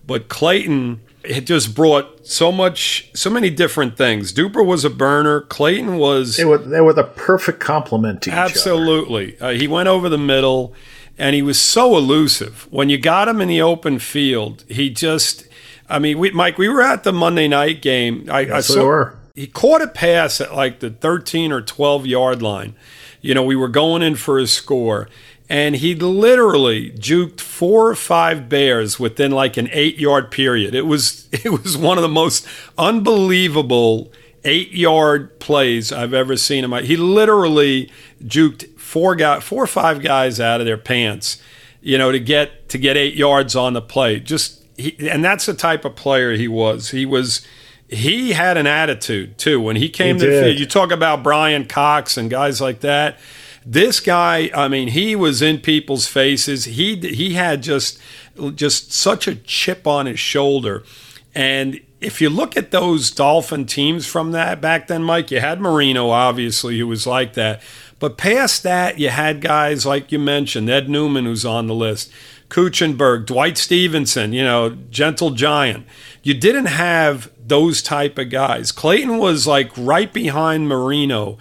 but Clayton, it just brought so much, so many different things. Duper was a burner. Clayton was... They were, they were the perfect complement to each absolutely. other. Absolutely. Uh, he went over the middle, and he was so elusive. When you got him in the open field, he just... I mean, we, Mike, we were at the Monday night game. I, yes, I saw, we were. He caught a pass at like the thirteen or twelve-yard line. You know, we were going in for a score, and he literally juked four or five Bears within like an eight-yard period. It was it was one of the most unbelievable eight-yard plays I've ever seen in my. He literally juked four guy, four or five guys out of their pants, you know, to get to get eight yards on the play. Just he, and that's the type of player he was. He was he had an attitude too when he came he to the field. You talk about Brian Cox and guys like that. This guy, I mean, he was in people's faces. He he had just just such a chip on his shoulder. And if you look at those Dolphin teams from that back then, Mike, you had Marino, obviously, who was like that. But past that, you had guys like you mentioned, Ed Newman, who's on the list, Kuchenberg, Dwight Stevenson, you know, gentle giant. You didn't have those type of guys. Clayton was like right behind Marino,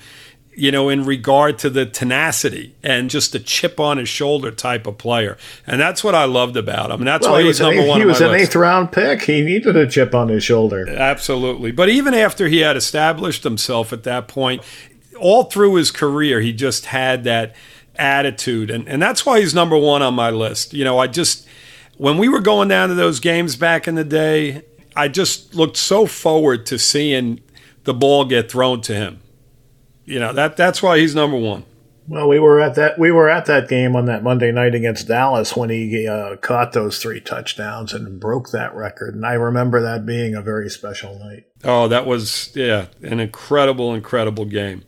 you know, in regard to the tenacity and just the chip on his shoulder type of player. And that's what I loved about him. And that's well, why he's number eighth, one. He was an list. eighth round pick. He needed a chip on his shoulder. Absolutely. But even after he had established himself at that point, all through his career, he just had that attitude. And, and that's why he's number one on my list. You know, I just, when we were going down to those games back in the day, I just looked so forward to seeing the ball get thrown to him. You know, that that's why he's number one. Well, we were at that we were at that game on that Monday night against Dallas when he uh, caught those three touchdowns and broke that record. And I remember that being a very special night. Oh, that was, yeah, an incredible, incredible game.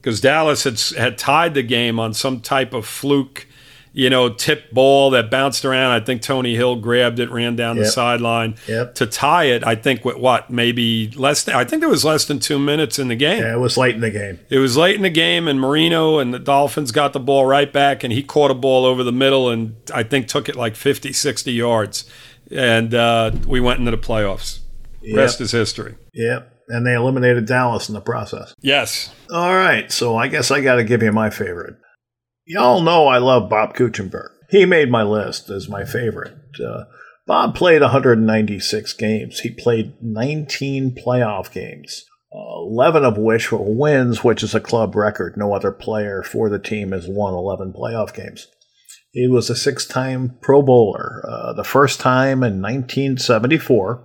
Because Dallas had, had tied the game on some type of fluke, you know, tip ball that bounced around. I think Tony Hill grabbed it, ran down yep. the sideline yep. to tie it. I think with what, maybe less than, I think there was less than two minutes in the game. Yeah, it was late in the game. It was late in the game, and Marino and the Dolphins got the ball right back, and he caught a ball over the middle and I think took it like fifty, sixty yards. And uh, we went into the playoffs. Yep. Rest is history. Yep. And they eliminated Dallas in the process. Yes. All right. So I guess I got to give you my favorite. Y'all know I love Bob Kuchenberg. He made my list as my favorite. Uh, Bob played one hundred ninety-six games. He played nineteen playoff games, uh, eleven of which were wins, which is a club record. No other player for the team has won eleven playoff games. He was a six-time Pro Bowler, uh, the first time in nineteen seventy-four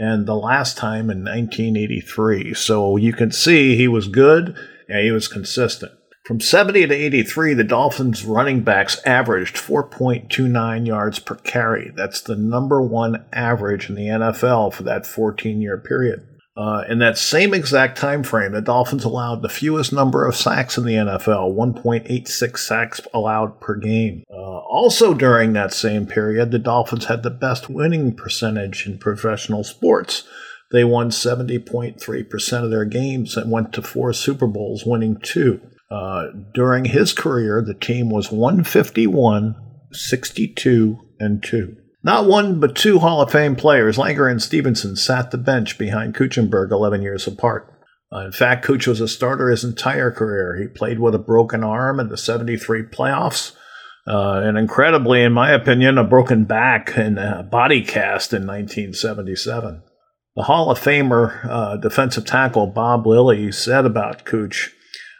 and the last time in nineteen eighty-three. So you can see he was good and he was consistent. From seventy to eighty-three, the Dolphins running backs averaged four point two nine yards per carry. That's the number one average in the N F L for that fourteen-year period. Uh, in that same exact time frame, the Dolphins allowed the fewest number of sacks in the N F L, one point eight six sacks allowed per game. Uh, also during that same period, the Dolphins had the best winning percentage in professional sports. They won seventy point three percent of their games and went to four Super Bowls, winning two. Uh, during his career, the team was one fifty-one, sixty-two, and two. Not one, but two Hall of Fame players, Langer and Stevenson, sat the bench behind Kuchenberg eleven years apart. Uh, in fact, Kuch was a starter his entire career. He played with a broken arm in the seventy-three playoffs, uh, and incredibly, in my opinion, a broken back and a body cast in nineteen seventy-seven. The Hall of Famer uh, defensive tackle Bob Lilly said about Kuch,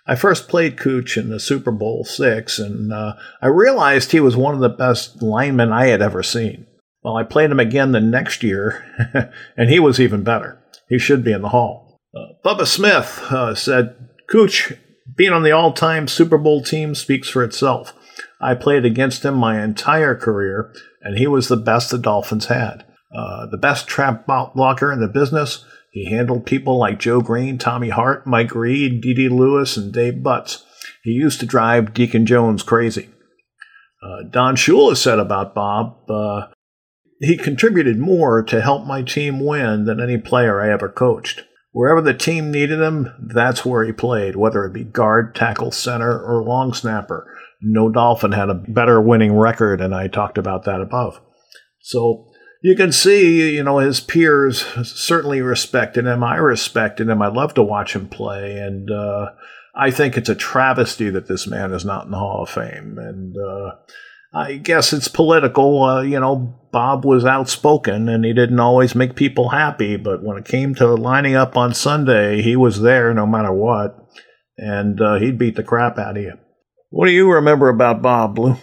"I first played Kuch in the Super Bowl six, and uh, I realized he was one of the best linemen I had ever seen. Well, I played him again the next year, and he was even better. He should be in the Hall." Uh, Bubba Smith uh, said, "Kuch, being on the all-time Super Bowl team speaks for itself. I played against him my entire career, and he was the best the Dolphins had. Uh, the best trap blocker in the business. He handled people like Joe Green, Tommy Hart, Mike Reed, Dede Lewis, and Dave Butts. He used to drive Deacon Jones crazy." Uh, Don Shula said about Bob, uh, "He contributed more to help my team win than any player I ever coached. Wherever the team needed him, that's where he played, whether it be guard, tackle, center, or long snapper. No Dolphin had a better winning record, and I talked about that above." So you can see, you know, his peers certainly respected him. I respected him. I love to watch him play, and uh, I think it's a travesty that this man is not in the Hall of Fame. And uh, I guess it's political. Uh, you know, Bob was outspoken, and he didn't always make people happy. But when it came to lining up on Sunday, he was there no matter what, and uh, he'd beat the crap out of you. What do you remember about Bob, Blue?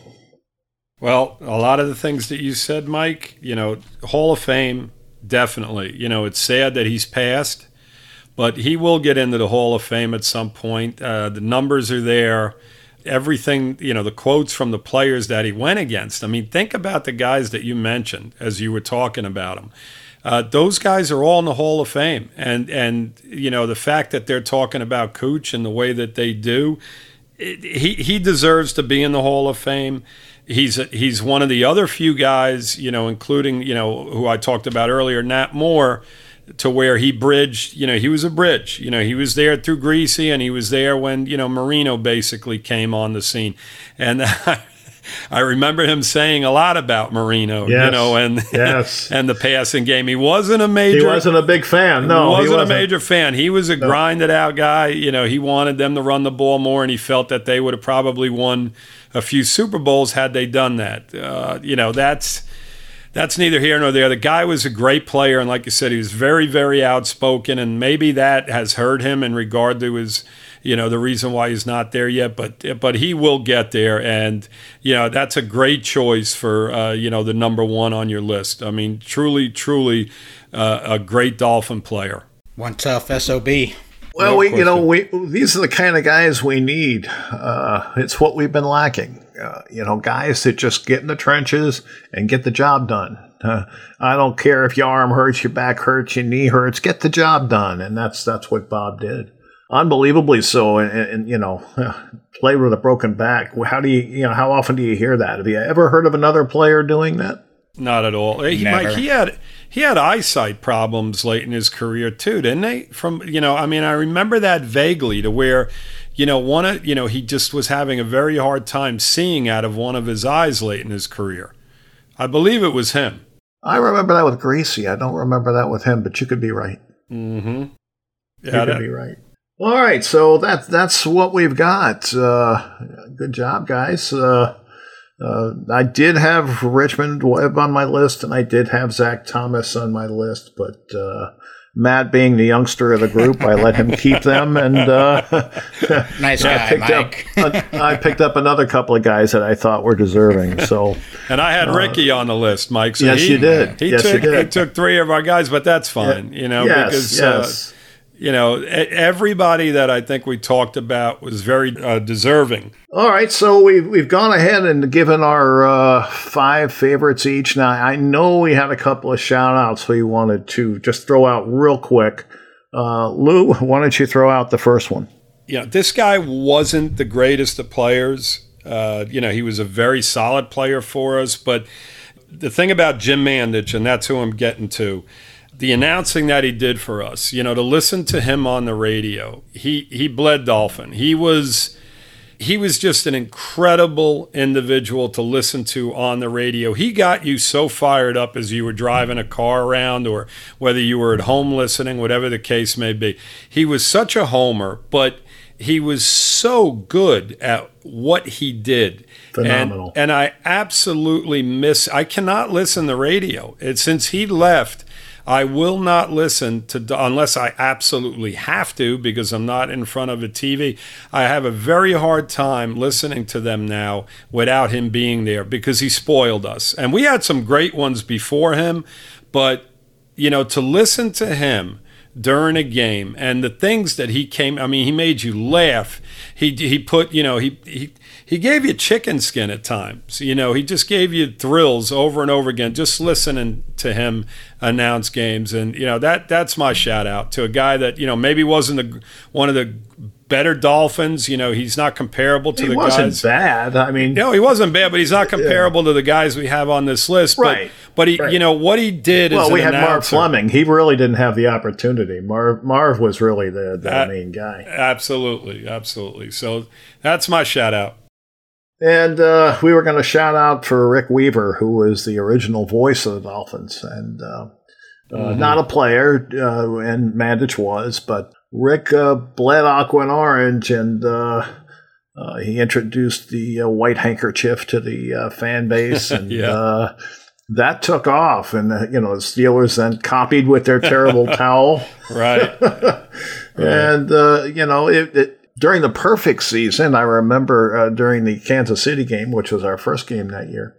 Well, a lot of the things that you said, Mike, you know, Hall of Fame, definitely. You know, it's sad that he's passed, but he will get into the Hall of Fame at some point. Uh, the numbers are there. Everything, you know, the quotes from the players that he went against. I mean, think about the guys that you mentioned as you were talking about him. Uh, those guys are all in the Hall of Fame. And, and you know, the fact that they're talking about Kuch and the way that they do, it, he, he deserves to be in the Hall of Fame. He's a, he's one of the other few guys, you know, including, you know, who I talked about earlier, Nat Moore, to where he bridged, you know, he was a bridge. You know, he was there through Greasy, and he was there when, you know, Marino basically came on the scene. And I, I remember him saying a lot about Marino, yes, you know, and yes. and the passing game. He wasn't a major... He wasn't a big fan, no. He wasn't, he wasn't. a major fan. He was a no. grinded-out guy. You know, he wanted them to run the ball more, and he felt that they would have probably won a few Super Bowls had they done that. Uh, you know, that's... That's neither here nor there. The guy was a great player, and like you said, he was very, very outspoken, and maybe that has hurt him in regard to his, you know, the reason why he's not there yet, but but he will get there, and, you know, that's a great choice for, uh, you know, the number one on your list. I mean, truly, truly uh, a great Dolphin player. One tough S O B. Well, no, we, you know, we these are the kind of guys we need. Uh, it's what we've been lacking. Uh, you know, guys that just get in the trenches and get the job done. Uh, I don't care if your arm hurts, your back hurts, your knee hurts. Get the job done, and that's that's what Bob did, unbelievably so. And, and you know, play with a broken back. How do you, you know, how often do you hear that? Have you ever heard of another player doing that? Not at all. He, Mike, he had he had eyesight problems late in his career too, didn't they? From you know, I mean, I remember that vaguely to where. You know, one of, you know, he just was having a very hard time seeing out of one of his eyes late in his career. I believe it was him. I remember that with Greasy. I don't remember that with him, but you could be right. Mm-hmm. Yeah, you could be right. All right, so that that's what we've got. Uh, good job, guys. Uh, uh, I did have Richmond Webb on my list, and I did have Zach Thomas on my list, but... Uh, Matt, being the youngster of the group, I let him keep them, and uh, nice guy, I picked Mike. up. I picked up another couple of guys that I thought were deserving. So, and I had uh, Ricky on the list, Mike. So yes, he, you did. He yes, took, you did. He took three of our guys, but that's fine, yeah. you know, yes, because yes. Uh, you know everybody that I think we talked about was very uh, deserving. All right, so we've we've gone ahead and given our uh, five favorites each. Now, I know we had a couple of shout-outs we wanted to just throw out real quick. Uh, Lou, why don't you throw out the first one? Yeah, this guy wasn't the greatest of players. Uh, you know, he was a very solid player for us. But the thing about Jim Mandich, and that's who I'm getting to, the announcing that he did for us, you know, to listen to him on the radio, he he bled Dolphin. He was... he was just an incredible individual to listen to on the radio. He got you so fired up as you were driving a car around or whether you were at home listening, whatever the case may be. He was such a homer, but he was so good at what he did. Phenomenal. And, and I absolutely miss, I cannot listen to radio. It, since he left, I will not listen to, unless I absolutely have to, because I'm not in front of a T V. I have a very hard time listening to them now without him being there, because he spoiled us. And we had some great ones before him, but, you know, to listen to him during a game and the things that he came, I mean, he made you laugh. He he put, you know, he he, he gave you chicken skin at times. You know, he just gave you thrills over and over again, just listening to him announce games. And, you know, that that's my shout out to a guy that, you know, maybe wasn't a, one of the better Dolphins. You know, he's not comparable to he the guys. He wasn't bad. I mean. No, he wasn't bad, but he's not comparable yeah. to the guys we have on this list. Right. But, but he, right. you know, what he did well, as an Well, we had announcer, Marv Fleming. He really didn't have the opportunity. Marv Marv was really the, the that, main guy. Absolutely. Absolutely. So that's my shout out. And uh, we were going to shout out for Rick Weaver, who was the original voice of the Dolphins. And uh, mm-hmm. uh, not a player, uh, and Mandich was, but Rick uh, bled aqua and orange, and uh, uh, he introduced the uh, white handkerchief to the uh, fan base, and yeah. uh, that took off. And uh, you know, the Steelers then copied with their terrible towel, right? right. And uh, you know, it, it, during the perfect season, I remember uh, during the Kansas City game, which was our first game that year,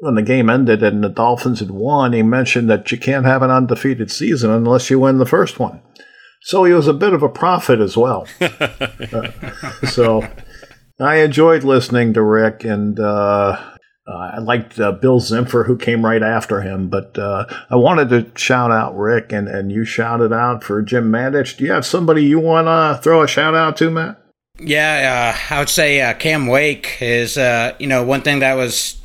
when the game ended and the Dolphins had won, he mentioned that you can't have an undefeated season unless you win the first one. So he was a bit of a prophet as well. uh, so I enjoyed listening to Rick, and uh, uh, I liked uh, Bill Zimfer, who came right after him. But uh, I wanted to shout out Rick, and, and you shouted out for Jim Mandich. Do you have somebody you want to throw a shout out to, Matt? Yeah, uh, I would say uh, Cam Wake is, uh, you know, one thing that was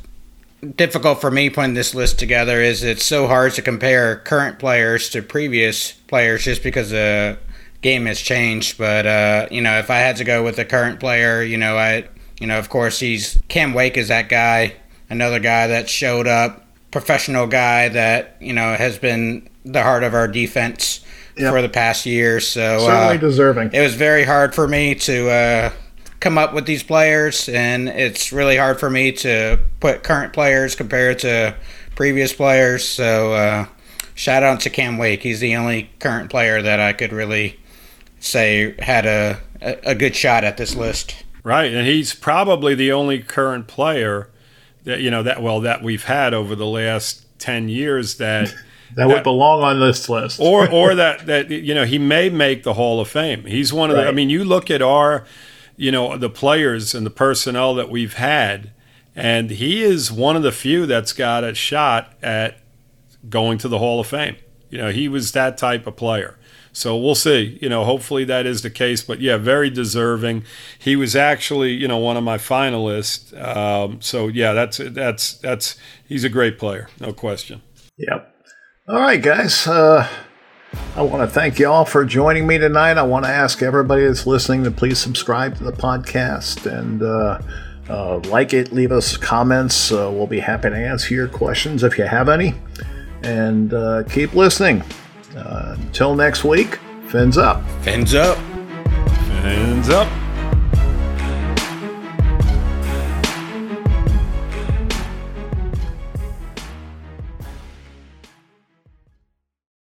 difficult for me putting this list together is it's so hard to compare current players to previous players just because the game has changed. But uh, you know, if I had to go with a current player, you know, I, you know, of course, he's Cam Wake is that guy, another guy that showed up, professional guy that you know has been the heart of our defense yep. for the past year. So certainly uh, deserving. It was very hard for me to. Uh, come up with these players, and it's really hard for me to put current players compared to previous players. So uh, shout out to Cam Wake. He's the only current player that I could really say had a, a good shot at this list. Right, and he's probably the only current player that, you know, that well, that we've had over the last ten years that – That, that would belong on this list. or or that, that, you know, he may make the Hall of Fame. He's one of right. the – I mean, you look at our – you know, the players and the personnel that we've had, and he is one of the few that's got a shot at going to the Hall of Fame. You know, he was that type of player. So we'll see. You know, hopefully that is the case. But, yeah, very deserving. He was actually, you know, one of my finalists. Um, so, yeah, that's that's that's he's a great player, no question. Yep. All right, guys. Uh I want to thank you all for joining me tonight. I want to ask everybody that's listening to please subscribe to the podcast and uh, uh, like it, leave us comments. Uh, we'll be happy to answer your questions if you have any. And uh, keep listening. Uh, until next week, fins up. Fins up. Fins up.